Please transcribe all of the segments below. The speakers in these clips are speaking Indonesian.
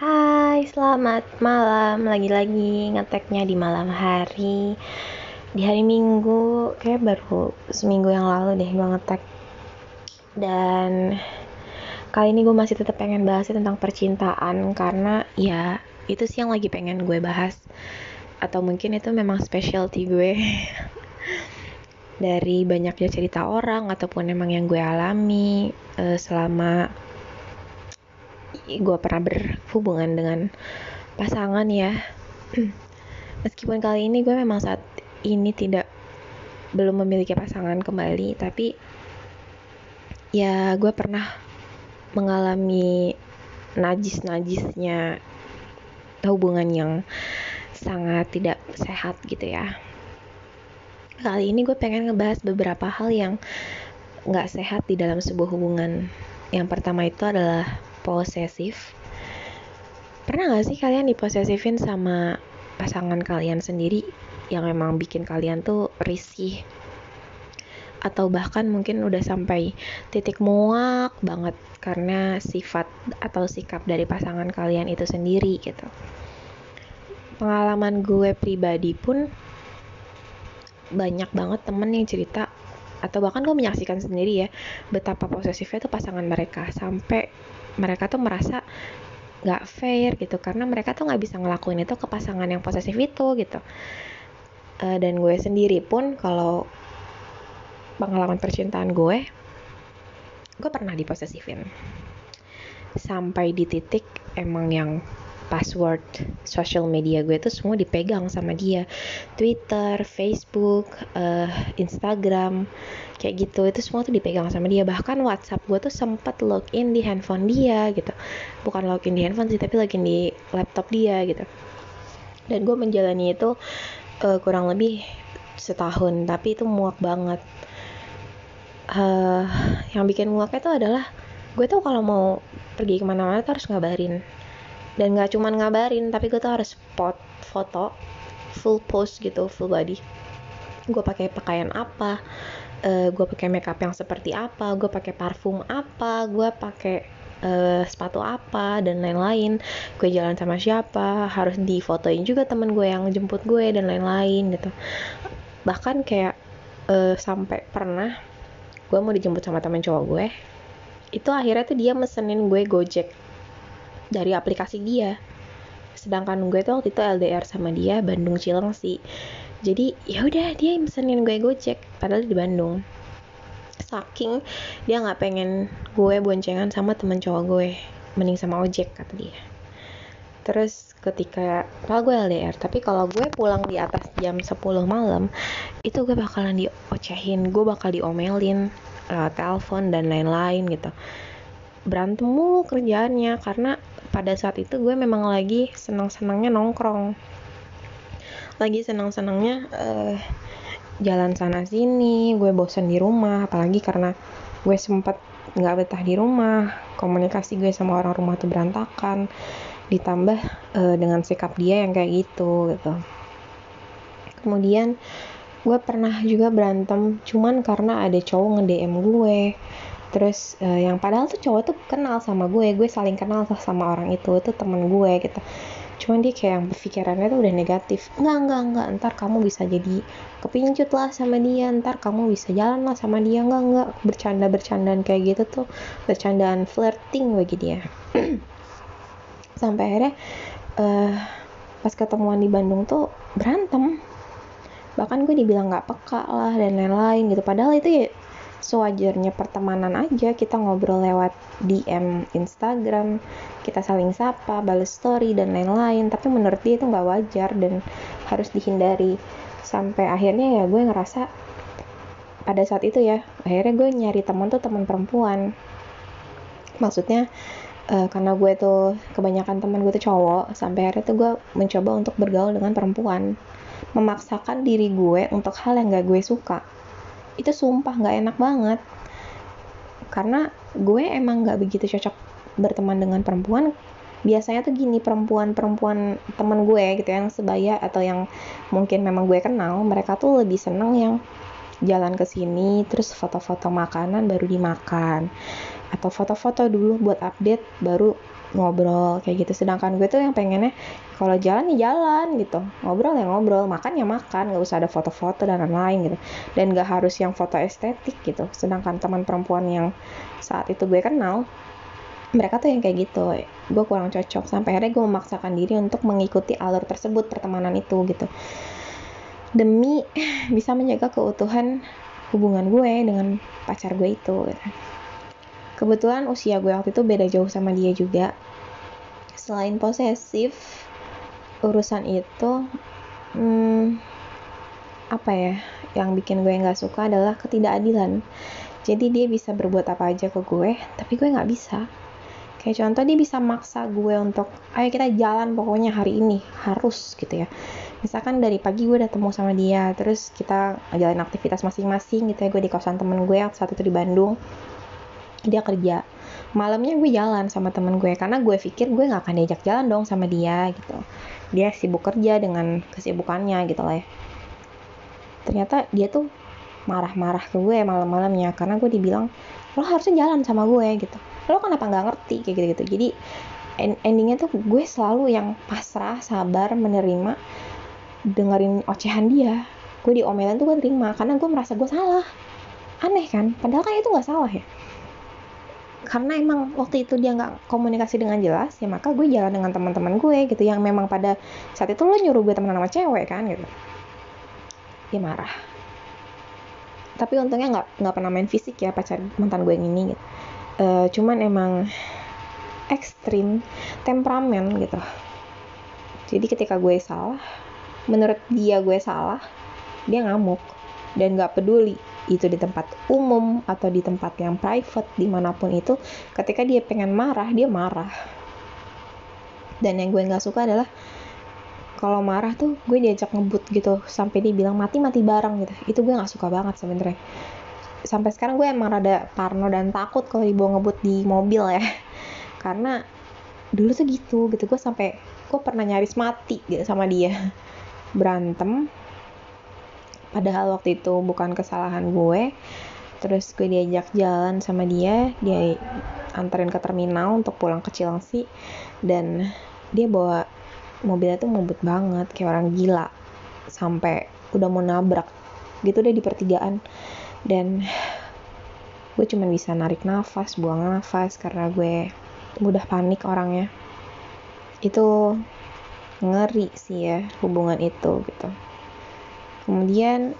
Hai, selamat malam. Lagi-lagi ngeteknya di malam hari. Di hari Minggu, kayak baru seminggu yang lalu deh gue ngetek. Dan kali ini gue masih tetap pengen bahasnya tentang percintaan, karena ya itu sih yang lagi pengen gue bahas. Atau mungkin itu memang specialty gue. Dari banyaknya cerita orang ataupun emang yang gue alami selama gue pernah berhubungan dengan pasangan ya. Meskipun kali ini gue memang saat ini belum memiliki pasangan kembali, tapi ya gue pernah mengalami najis-najisnya hubungan yang sangat tidak sehat gitu ya. Kali ini gue pengen ngebahas beberapa hal yang gak sehat di dalam sebuah hubungan. Yang pertama itu adalah posesif. Pernah gak sih kalian diposesifin sama pasangan kalian sendiri yang memang bikin kalian tuh risih? Atau bahkan mungkin udah sampai titik muak banget karena sifat atau sikap dari pasangan kalian itu sendiri gitu. Pengalaman gue pribadi pun banyak banget temen yang cerita, atau bahkan gue menyaksikan sendiri ya, betapa posesifnya tuh pasangan mereka, sampai mereka tuh merasa gak fair gitu, karena mereka tuh gak bisa ngelakuin itu ke pasangan yang posesif itu gitu. Dan gue sendiri pun, kalau pengalaman percintaan gue pernah diposesifin sampai di titik emang yang password social media gue itu semua dipegang sama dia. Twitter, Facebook, Instagram, kayak gitu, itu semua tuh dipegang sama dia. Bahkan WhatsApp gue tuh sempat login di handphone dia gitu. Bukan login di handphone sih, tapi login di laptop dia gitu. Dan gue menjalani itu kurang lebih setahun, tapi itu muak banget. Yang bikin muaknya tuh adalah gue tuh kalau mau pergi kemana-mana tuh harus ngabarin. Dan gak cuman ngabarin, tapi gue tuh harus foto full post gitu, full body. Gue pakai pakaian apa, gue pakai makeup yang seperti apa, gue pakai parfum apa, gue pakai sepatu apa, dan lain-lain. Gue jalan sama siapa, harus difotoin juga temen gue yang jemput gue, dan lain-lain gitu. Bahkan kayak sampai pernah gue mau dijemput sama temen cowok gue, itu akhirnya tuh dia mesenin gue Gojek dari aplikasi dia. Sedangkan gue tuh waktu itu LDR sama dia, Bandung Cilengsi. Jadi ya udah, dia mesenin gue Gojek padahal di Bandung. Saking dia enggak pengen gue boncengan sama teman cowok gue, mending sama ojek kata dia. Terus ketika kalau gue LDR, tapi kalau gue pulang di atas jam 10 malam, itu gue bakalan diocehin, gue bakal diomelin, telepon dan lain-lain gitu. Berantem mulu kerjaannya, karena pada saat itu gue memang lagi senang-senangnya nongkrong, lagi senang-senangnya jalan sana sini. Gue bosan di rumah, apalagi karena gue sempat nggak betah di rumah, komunikasi gue sama orang rumah tuh berantakan, ditambah dengan sikap dia yang kayak gitu. Kemudian gue pernah juga berantem cuman karena ada cowok nge-DM gue. Terus yang padahal tuh cowok tuh kenal sama gue saling kenal sama orang itu teman gue gitu. Cuman dia kayak yang pikirannya tuh udah negatif. Enggak, ntar kamu bisa jadi kepincut lah sama dia, ntar kamu bisa jalan lah sama dia, enggak, bercandaan kayak gitu tuh, bercandaan flirting bagi dia. Sampai akhirnya pas ketemuan di Bandung tuh berantem. Bahkan gue dibilang nggak peka lah dan lain-lain gitu. Padahal itu ya sewajarnya pertemanan aja, kita ngobrol lewat DM Instagram, kita saling sapa, balas story dan lain-lain. Tapi menurut dia itu nggak wajar dan harus dihindari. Sampai akhirnya ya gue ngerasa pada saat itu ya, akhirnya gue nyari teman tuh teman perempuan. Maksudnya karena gue tuh kebanyakan teman gue tuh cowok, sampai akhirnya tuh gue mencoba untuk bergaul dengan perempuan, memaksakan diri gue untuk hal yang nggak gue suka. Itu sumpah gak enak banget, karena gue emang gak begitu cocok berteman dengan perempuan. Biasanya tuh gini, perempuan teman gue gitu, yang sebaya atau yang mungkin memang gue kenal, mereka tuh lebih seneng yang jalan ke sini, terus foto-foto makanan baru dimakan, atau foto-foto dulu buat update baru ngobrol kayak gitu. Sedangkan gue tuh yang pengennya kalau jalan nih jalan gitu, ngobrol ya ngobrol, makan ya makan, nggak usah ada foto-foto dan lain-lain gitu, dan nggak harus yang foto estetik gitu. Sedangkan teman perempuan yang saat itu gue kenal, mereka tuh yang kayak gitu. Gue kurang cocok, sampai akhirnya gue memaksakan diri untuk mengikuti alur tersebut, pertemanan itu gitu, demi bisa menjaga keutuhan hubungan gue dengan pacar gue itu gitu. Kebetulan usia gue waktu itu beda jauh sama dia juga. Selain posesif, urusan itu apa ya, yang bikin gue gak suka adalah ketidakadilan. Jadi dia bisa berbuat apa aja ke gue, tapi gue gak bisa. Kayak contoh, dia bisa maksa gue untuk, ayo kita jalan pokoknya hari ini, harus gitu ya. Misalkan dari pagi gue udah temu sama dia, terus kita jalanin aktivitas masing-masing gitu ya. Gue di kosan temen gue, yang satu itu di Bandung, dia kerja. Malamnya gue jalan sama temen gue, karena gue pikir gue gak akan diajak jalan dong sama dia gitu. Dia sibuk kerja dengan kesibukannya gitu lah ya. Ternyata dia tuh marah-marah ke gue malam-malamnya, karena gue dibilang, lo harusnya jalan sama gue gitu, lo kenapa nggak ngerti kayak gitu-gitu. Jadi endingnya tuh gue selalu yang pasrah, sabar, menerima, dengerin ocehan dia. Gue diomelin tuh gue terima, karena gue merasa gue salah. Aneh kan, padahal kan itu nggak salah ya. Karena emang waktu itu dia nggak komunikasi dengan jelas, ya maka gue jalan dengan teman-teman gue gitu, yang memang pada saat itu lo nyuruh gue temenan sama cewek kan gitu. Dia marah, tapi untungnya nggak pernah main fisik ya pacar mantan gue yang ini gitu. Cuman emang ekstrim temperamen gitu. Jadi ketika gue salah, menurut dia gue salah, dia ngamuk dan gak peduli itu di tempat umum atau di tempat yang private, dimanapun itu. Ketika dia pengen marah, dia marah. Dan yang gue gak suka adalah kalau marah tuh gue diajak ngebut gitu, sampai dia bilang mati-mati bareng gitu. Itu gue gak suka banget sebenernya. Sampai sekarang gue emang rada parno dan takut kalau dibawa ngebut di mobil ya, karena dulu tuh gitu gue sampai pernah nyaris mati gitu sama dia, berantem padahal waktu itu bukan kesalahan gue. Terus gue diajak jalan sama dia anterin ke terminal untuk pulang ke Cilengsi, dan dia bawa mobilnya tuh ngebut banget kayak orang gila, sampai udah mau nabrak gitu deh di pertigaan. Dan gue cuma bisa narik nafas, buang nafas, karena gue mudah panik orangnya. Itu ngeri sih ya hubungan itu gitu. Kemudian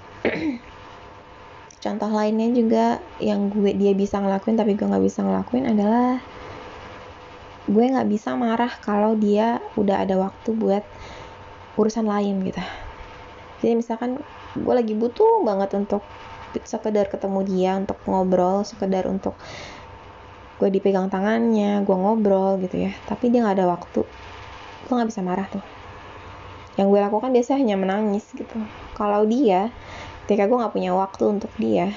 contoh lainnya juga yang dia bisa ngelakuin tapi gue gak bisa ngelakuin adalah gue gak bisa marah kalau dia udah ada waktu buat urusan lain gitu. Jadi misalkan gue lagi butuh banget untuk sekedar ketemu dia, untuk ngobrol, sekedar untuk gue dipegang tangannya, gue ngobrol gitu ya, tapi dia gak ada waktu, gue gak bisa marah tuh. Yang gue lakukan biasanya hanya menangis gitu. Kalau dia, ketika gue gak punya waktu untuk dia,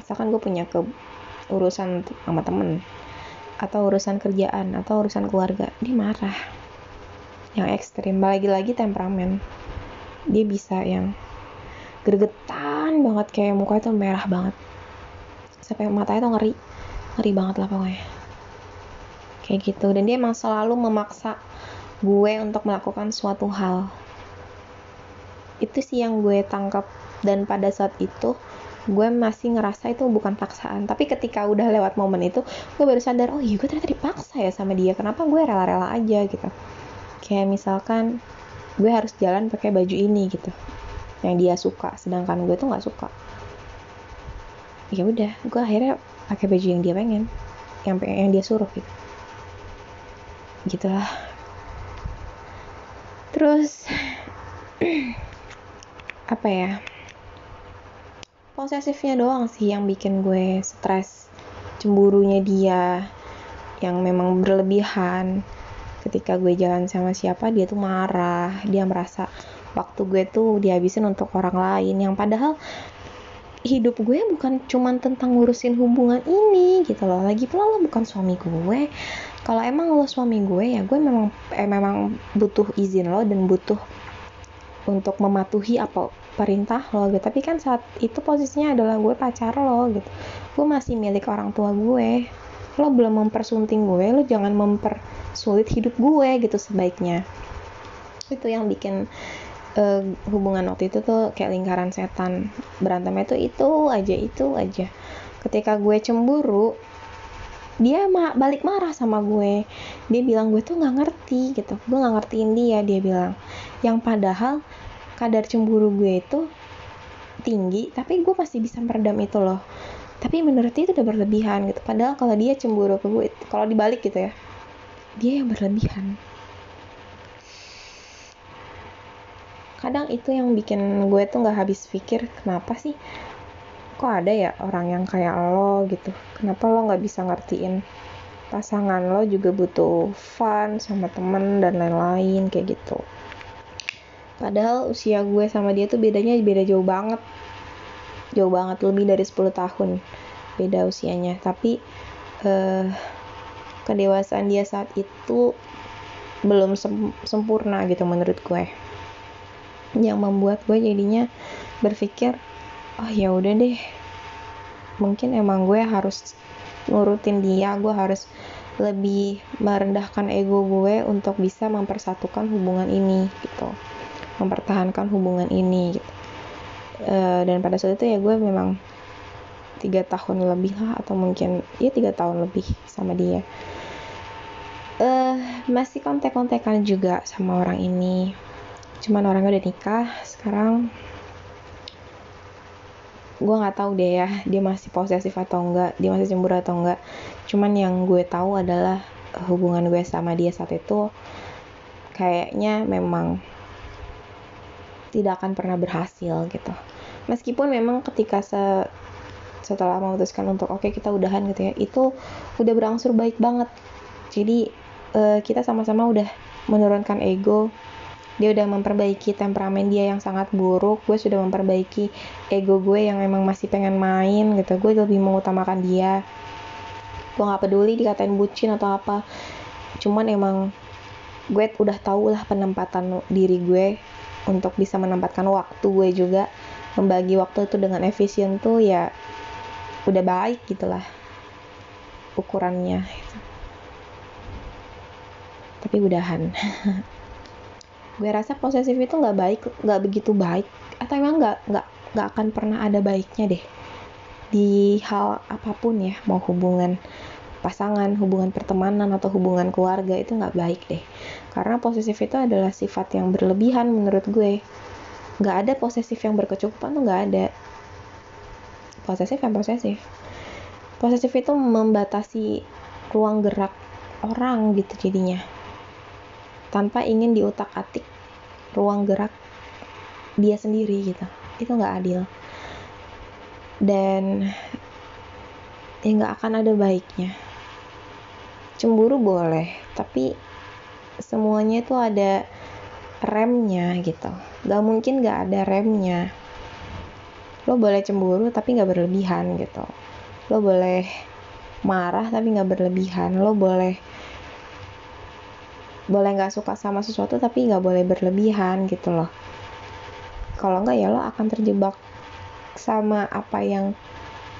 misalkan gue punya urusan sama temen, atau urusan kerjaan, atau urusan keluarga, dia marah yang ekstrim, lagi-lagi temperamen. Dia bisa yang gergetan banget, kayak mukanya tuh merah banget, sampai matanya tuh ngeri banget lah pokoknya, kayak gitu. Dan dia emang selalu memaksa gue untuk melakukan suatu hal. Itu sih yang gue tangkap, dan pada saat itu gue masih ngerasa itu bukan paksaan. Tapi ketika udah lewat momen itu, gue baru sadar, oh iya gue ternyata dipaksa ya sama dia, kenapa gue rela-rela aja gitu. Kayak misalkan gue harus jalan pakai baju ini gitu, yang dia suka, sedangkan gue tuh nggak suka. Ya udah, gue akhirnya pakai baju yang dia pengen, yang dia suruh gitu, gitulah. Terus apa ya? Posesifnya doang sih yang bikin gue stres, cemburunya dia yang memang berlebihan. Ketika gue jalan sama siapa, dia tuh marah, dia merasa waktu gue tuh dihabisin untuk orang lain, yang padahal hidup gue bukan cuman tentang ngurusin hubungan ini gitu loh. Lagi pula lo bukan suami gue. Kalau emang lo suami gue, ya gue memang butuh izin lo dan butuh untuk mematuhi apa perintah lo gitu, tapi kan saat itu posisinya adalah gue pacar lo gitu, gue masih milik orang tua gue, lo belum mempersunting gue, lo jangan mempersulit hidup gue gitu sebaiknya. Itu yang bikin hubungan waktu itu tuh kayak lingkaran setan, berantemnya tuh itu aja. Ketika gue cemburu, dia balik marah sama gue. Dia bilang gue tuh gak ngerti gitu, gue gak ngertiin dia bilang. Yang padahal kadar cemburu gue itu tinggi, tapi gue masih bisa meredam itu loh. Tapi menurut dia itu udah berlebihan gitu. Padahal kalau dia cemburu ke gue, kalau dibalik gitu ya, dia yang berlebihan. Kadang itu yang bikin gue tuh gak habis pikir, kenapa sih kok ada ya orang yang kayak lo gitu, kenapa lo gak bisa ngertiin pasangan lo juga butuh fun sama temen dan lain-lain kayak gitu. Padahal usia gue sama dia tuh beda jauh banget, lebih dari 10 tahun beda usianya, tapi kedewasaan dia saat itu belum sempurna gitu menurut gue, yang membuat gue jadinya berpikir, oh ya udah deh, mungkin emang gue harus nurutin dia, gue harus lebih merendahkan ego gue untuk bisa mempersatukan hubungan ini gitu, mempertahankan hubungan ini gitu. Dan pada saat itu ya gue memang 3 tahun lebih lah, atau mungkin ya 3 tahun lebih sama dia. Masih kontek-kontekan juga sama orang ini, cuman orangnya udah nikah sekarang. Gue nggak tahu deh ya, dia masih posesif atau enggak, dia masih cemburu atau enggak. Cuman yang gue tahu adalah hubungan gue sama dia saat itu kayaknya memang tidak akan pernah berhasil gitu. Meskipun memang ketika setelah memutuskan untuk oke kita udahan gitu ya, itu udah berangsur baik banget. Jadi kita sama-sama udah menurunkan ego. Dia udah memperbaiki temperamen dia yang sangat buruk, gue sudah memperbaiki ego gue yang memang masih pengen main gitu. Gue lebih mengutamakan dia. Gue gak peduli dikatain bucin atau apa, cuman emang gue udah tau lah penempatan diri gue untuk bisa menempatkan waktu gue juga, membagi waktu itu dengan efisien tuh ya udah baik gitulah ukurannya gitu. Tapi udahan. Gue rasa posesif itu nggak begitu baik, atau emang nggak akan pernah ada baiknya deh di hal apapun ya, mau hubungan pasangan, hubungan pertemanan, atau hubungan keluarga, itu nggak baik deh. Karena posesif itu adalah sifat yang berlebihan menurut gue. Nggak ada posesif yang berkecukupan tuh, nggak ada. Posesif itu membatasi ruang gerak orang gitu jadinya, tanpa ingin diutak-atik ruang gerak dia sendiri gitu. Itu gak adil, dan ya gak akan ada baiknya. Cemburu boleh, tapi semuanya itu ada remnya gitu. Gak mungkin gak ada remnya. Lo boleh cemburu tapi gak berlebihan gitu. Lo boleh marah tapi gak berlebihan. Lo boleh nggak suka sama sesuatu tapi nggak boleh berlebihan gitu loh. Kalau nggak ya lo akan terjebak sama apa yang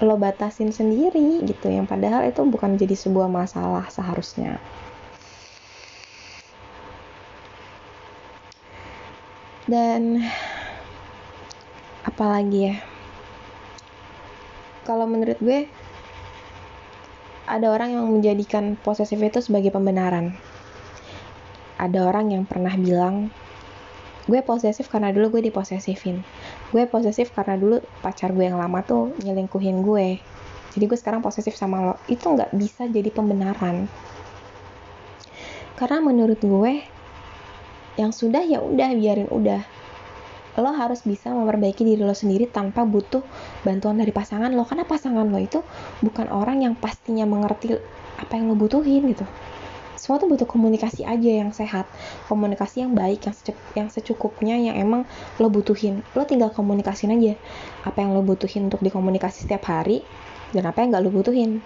lo batasin sendiri gitu, yang padahal itu bukan jadi sebuah masalah seharusnya. Dan apalagi ya, kalau menurut gue ada orang yang menjadikan posesif itu sebagai pembenaran. Ada orang yang pernah bilang, gue posesif karena dulu gue diposesifin. Gue posesif karena dulu pacar gue yang lama tuh nyelingkuhin gue, jadi gue sekarang posesif sama lo. Itu gak bisa jadi pembenaran. Karena menurut gue, yang sudah ya udah, biarin udah. Lo harus bisa memperbaiki diri lo sendiri tanpa butuh bantuan dari pasangan lo. Karena pasangan lo itu bukan orang yang pastinya mengerti apa yang lo butuhin gitu. Semua tuh butuh komunikasi aja yang sehat, komunikasi yang baik, yang secukupnya, yang emang lo butuhin. Lo tinggal komunikasiin aja apa yang lo butuhin untuk dikomunikasi setiap hari, dan apa yang gak lo butuhin.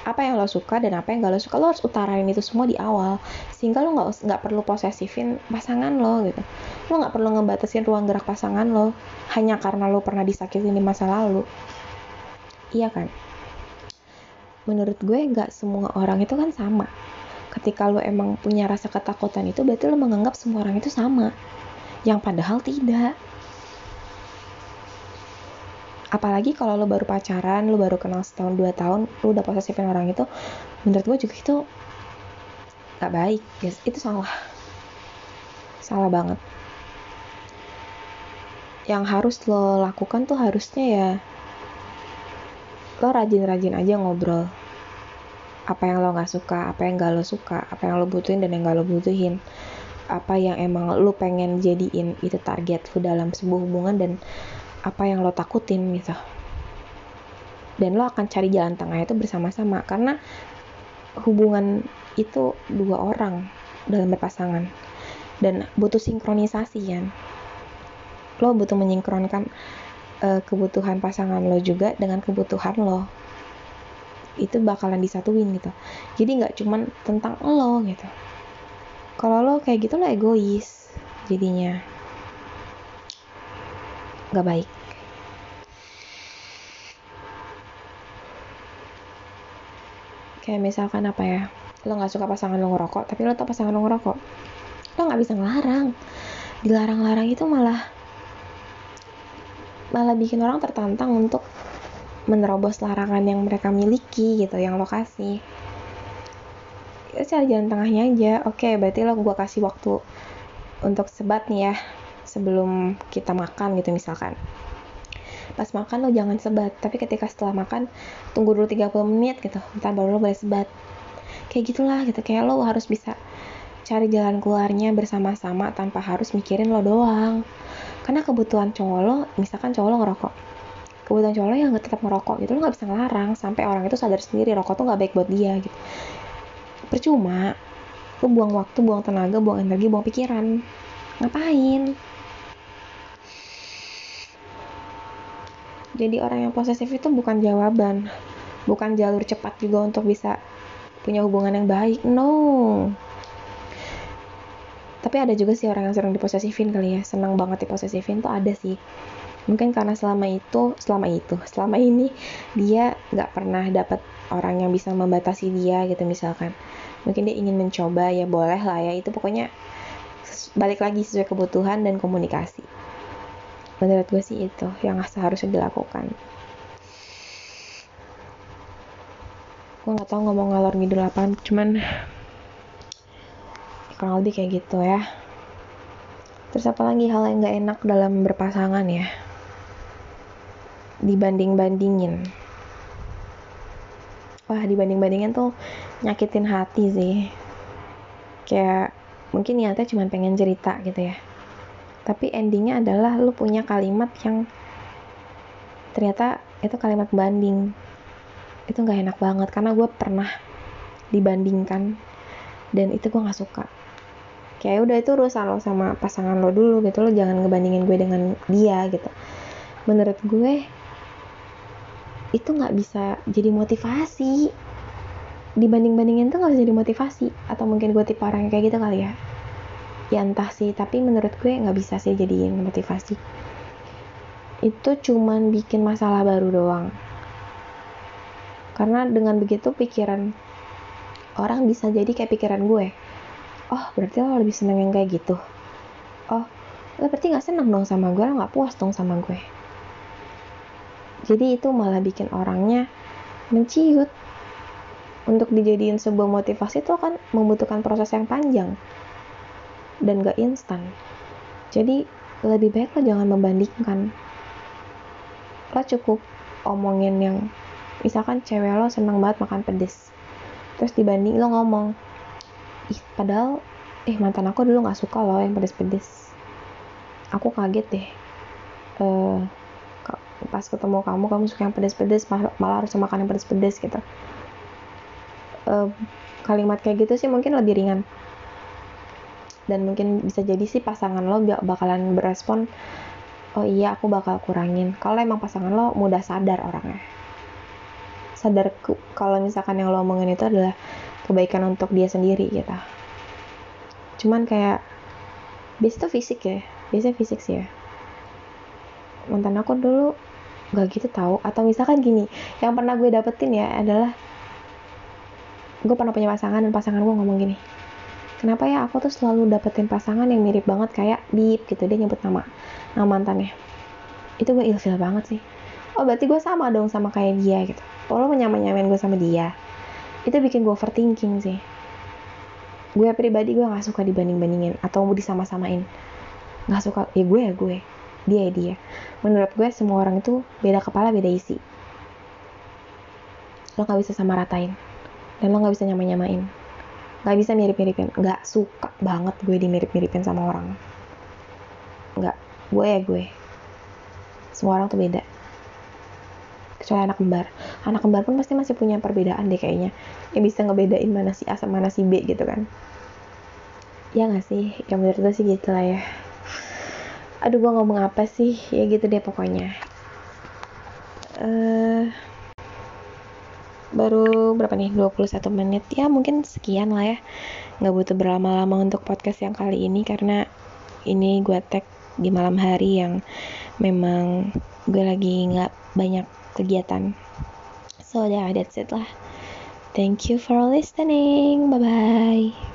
apa yang lo suka dan apa yang gak lo suka, lo harus utarain itu semua di awal, sehingga lo gak perlu posesifin pasangan lo gitu. Lo gak perlu ngebatasin ruang gerak pasangan lo hanya karena lo pernah disakitin di masa lalu. Iya kan? Menurut gue gak semua orang itu kan sama. Ketika lo emang punya rasa ketakutan itu, berarti lo menganggap semua orang itu sama, yang padahal tidak. Apalagi kalau lo baru pacaran, lo baru kenal setahun, 2 tahun, lo udah posesifin orang itu, menurut gue juga itu gak baik, guys. Itu salah banget. Yang harus lo lakukan tuh harusnya ya, lo rajin-rajin aja ngobrol. Apa yang lo gak suka, apa yang gak lo suka, apa yang lo butuhin dan yang gak lo butuhin, apa yang emang lo pengen jadiin itu target lo dalam sebuah hubungan, dan apa yang lo takutin gitu. Dan lo akan cari jalan tengahnya itu bersama-sama, karena hubungan itu 2 orang dalam berpasangan dan butuh sinkronisasi kan. Lo butuh menyinkronkan kebutuhan pasangan lo juga dengan kebutuhan lo, itu bakalan disatuin gitu. Jadi gak cuman tentang lo gitu. Kalau lo kayak gitu, lo egois jadinya, gak baik. Kayak misalkan apa ya, lo gak suka pasangan lo ngerokok, tapi lo tau pasangan lo ngerokok, lo gak bisa ngelarang. Dilarang-larang itu malah bikin orang tertantang untuk menerobos larangan yang mereka miliki gitu, yang lo kasih. Ya cari jalan tengahnya aja. Oke, berarti gue kasih waktu untuk sebat nih ya, sebelum kita makan gitu misalkan. Pas makan lo jangan sebat, tapi ketika setelah makan tunggu dulu 30 menit gitu, ntar baru lo boleh sebat. Kayak gitulah gitu. Kayak lo harus bisa cari jalan keluarnya bersama-sama tanpa harus mikirin lo doang. Karena kebutuhan cowok lo, misalkan cowok lo ngerokok, kebutuhan cowok lo yang tetap ngerokok gitu, lo gak bisa ngelarang sampai orang itu sadar sendiri rokok tuh gak baik buat dia gitu. Percuma lo buang waktu, buang tenaga, buang energi, buang pikiran. Ngapain? Jadi orang yang posesif itu bukan jawaban, bukan jalur cepat juga untuk bisa punya hubungan yang baik. No. Tapi ada juga sih orang yang sering diposesifin kali ya, senang banget diposesifin tuh ada sih. Mungkin karena selama ini dia nggak pernah dapat orang yang bisa membatasi dia gitu misalkan. Mungkin dia ingin mencoba, ya boleh lah ya. Itu pokoknya balik lagi sesuai kebutuhan dan komunikasi. Menurut gue sih itu yang seharusnya dilakukan. Gue gak tau ngomong ngalor ngidul apaan, cuman kurang lebih kayak gitu ya. Terus apa lagi hal yang gak enak dalam berpasangan ya? Dibanding-bandingin. Wah, dibanding-bandingin tuh nyakitin hati sih. Kayak mungkin niatnya cuma pengen cerita gitu ya, tapi endingnya adalah lu punya kalimat yang ternyata itu kalimat banding. Itu gak enak banget, karena gue pernah dibandingkan dan itu gue gak suka. Kayak udah, itu urusan lo sama pasangan lo dulu gitu, lo jangan ngebandingin gue dengan dia gitu. Menurut gue itu gak bisa jadi motivasi. Dibanding-bandingin tuh gak bisa jadi motivasi. Atau mungkin gue tipe orang kayak gitu kali ya, ya entah sih, tapi menurut gue gak bisa sih jadiin motivasi. Itu cuman bikin masalah baru doang. Karena dengan begitu pikiran orang bisa jadi kayak pikiran gue, oh berarti lo lebih seneng yang kayak gitu, oh lo berarti gak seneng dong sama gue, lo gak puas dong sama gue. Jadi itu malah bikin orangnya menciut. Untuk dijadiin sebuah motivasi itu akan membutuhkan proses yang panjang dan gak instan. Jadi lebih baik lo jangan membandingkan. Lo cukup omongin yang, misalkan cewek lo seneng banget makan pedes, terus dibanding lo ngomong, padahal mantan aku dulu gak suka lo yang pedes-pedes, aku kaget deh pas ketemu kamu suka yang pedes-pedes, malah harus makan yang pedes-pedes gitu. Kalimat kayak gitu sih mungkin lebih ringan, dan mungkin bisa jadi sih pasangan lo bakalan berespon, oh iya aku bakal kurangin, kalau emang pasangan lo mudah sadar orangnya. sadar kalau misalkan yang lo omongin itu adalah kebaikan untuk dia sendiri gitu. Cuman kayak biasanya tuh fisik ya, biasanya fisik sih ya. Mantan aku dulu gak gitu tahu. Atau misalkan gini, yang pernah gue dapetin ya adalah gue pernah punya pasangan dan pasangan gue ngomong gini, kenapa ya aku tuh selalu dapetin pasangan yang mirip banget kayak Bip gitu. Dia nyebut nama mantannya. Itu gue ilfil banget sih. Oh berarti gue sama dong sama kayak dia gitu. Oh lo menyamain gue sama dia. Itu bikin gue overthinking sih. Gue pribadi gue gak suka dibanding-bandingin atau mau disama-samain. Gak suka, ya gue dia ya dia. Menurut gue semua orang itu beda kepala, beda isi. Lo gak bisa sama ratain. Dan lo gak bisa nyamain-nyamain. Gak bisa mirip-miripin. Gak suka banget gue dimirip-miripin sama orang. Gak, gue ya gue. Semua orang tuh beda. Kecuali anak kembar. Anak kembar pun pasti masih punya perbedaan deh kayaknya. Yang bisa ngebedain mana si A sama mana si B gitu kan. Ya gak sih? Ya menurut gue sih gitu lah ya. Aduh gue ngomong apa sih? Ya gitu deh pokoknya. Baru berapa nih, 21 menit ya, mungkin sekian lah ya, nggak butuh berlama-lama untuk podcast yang kali ini karena ini gue tag di malam hari yang memang gue lagi nggak banyak kegiatan. So yeah, that's it lah. Thank you for listening, bye bye.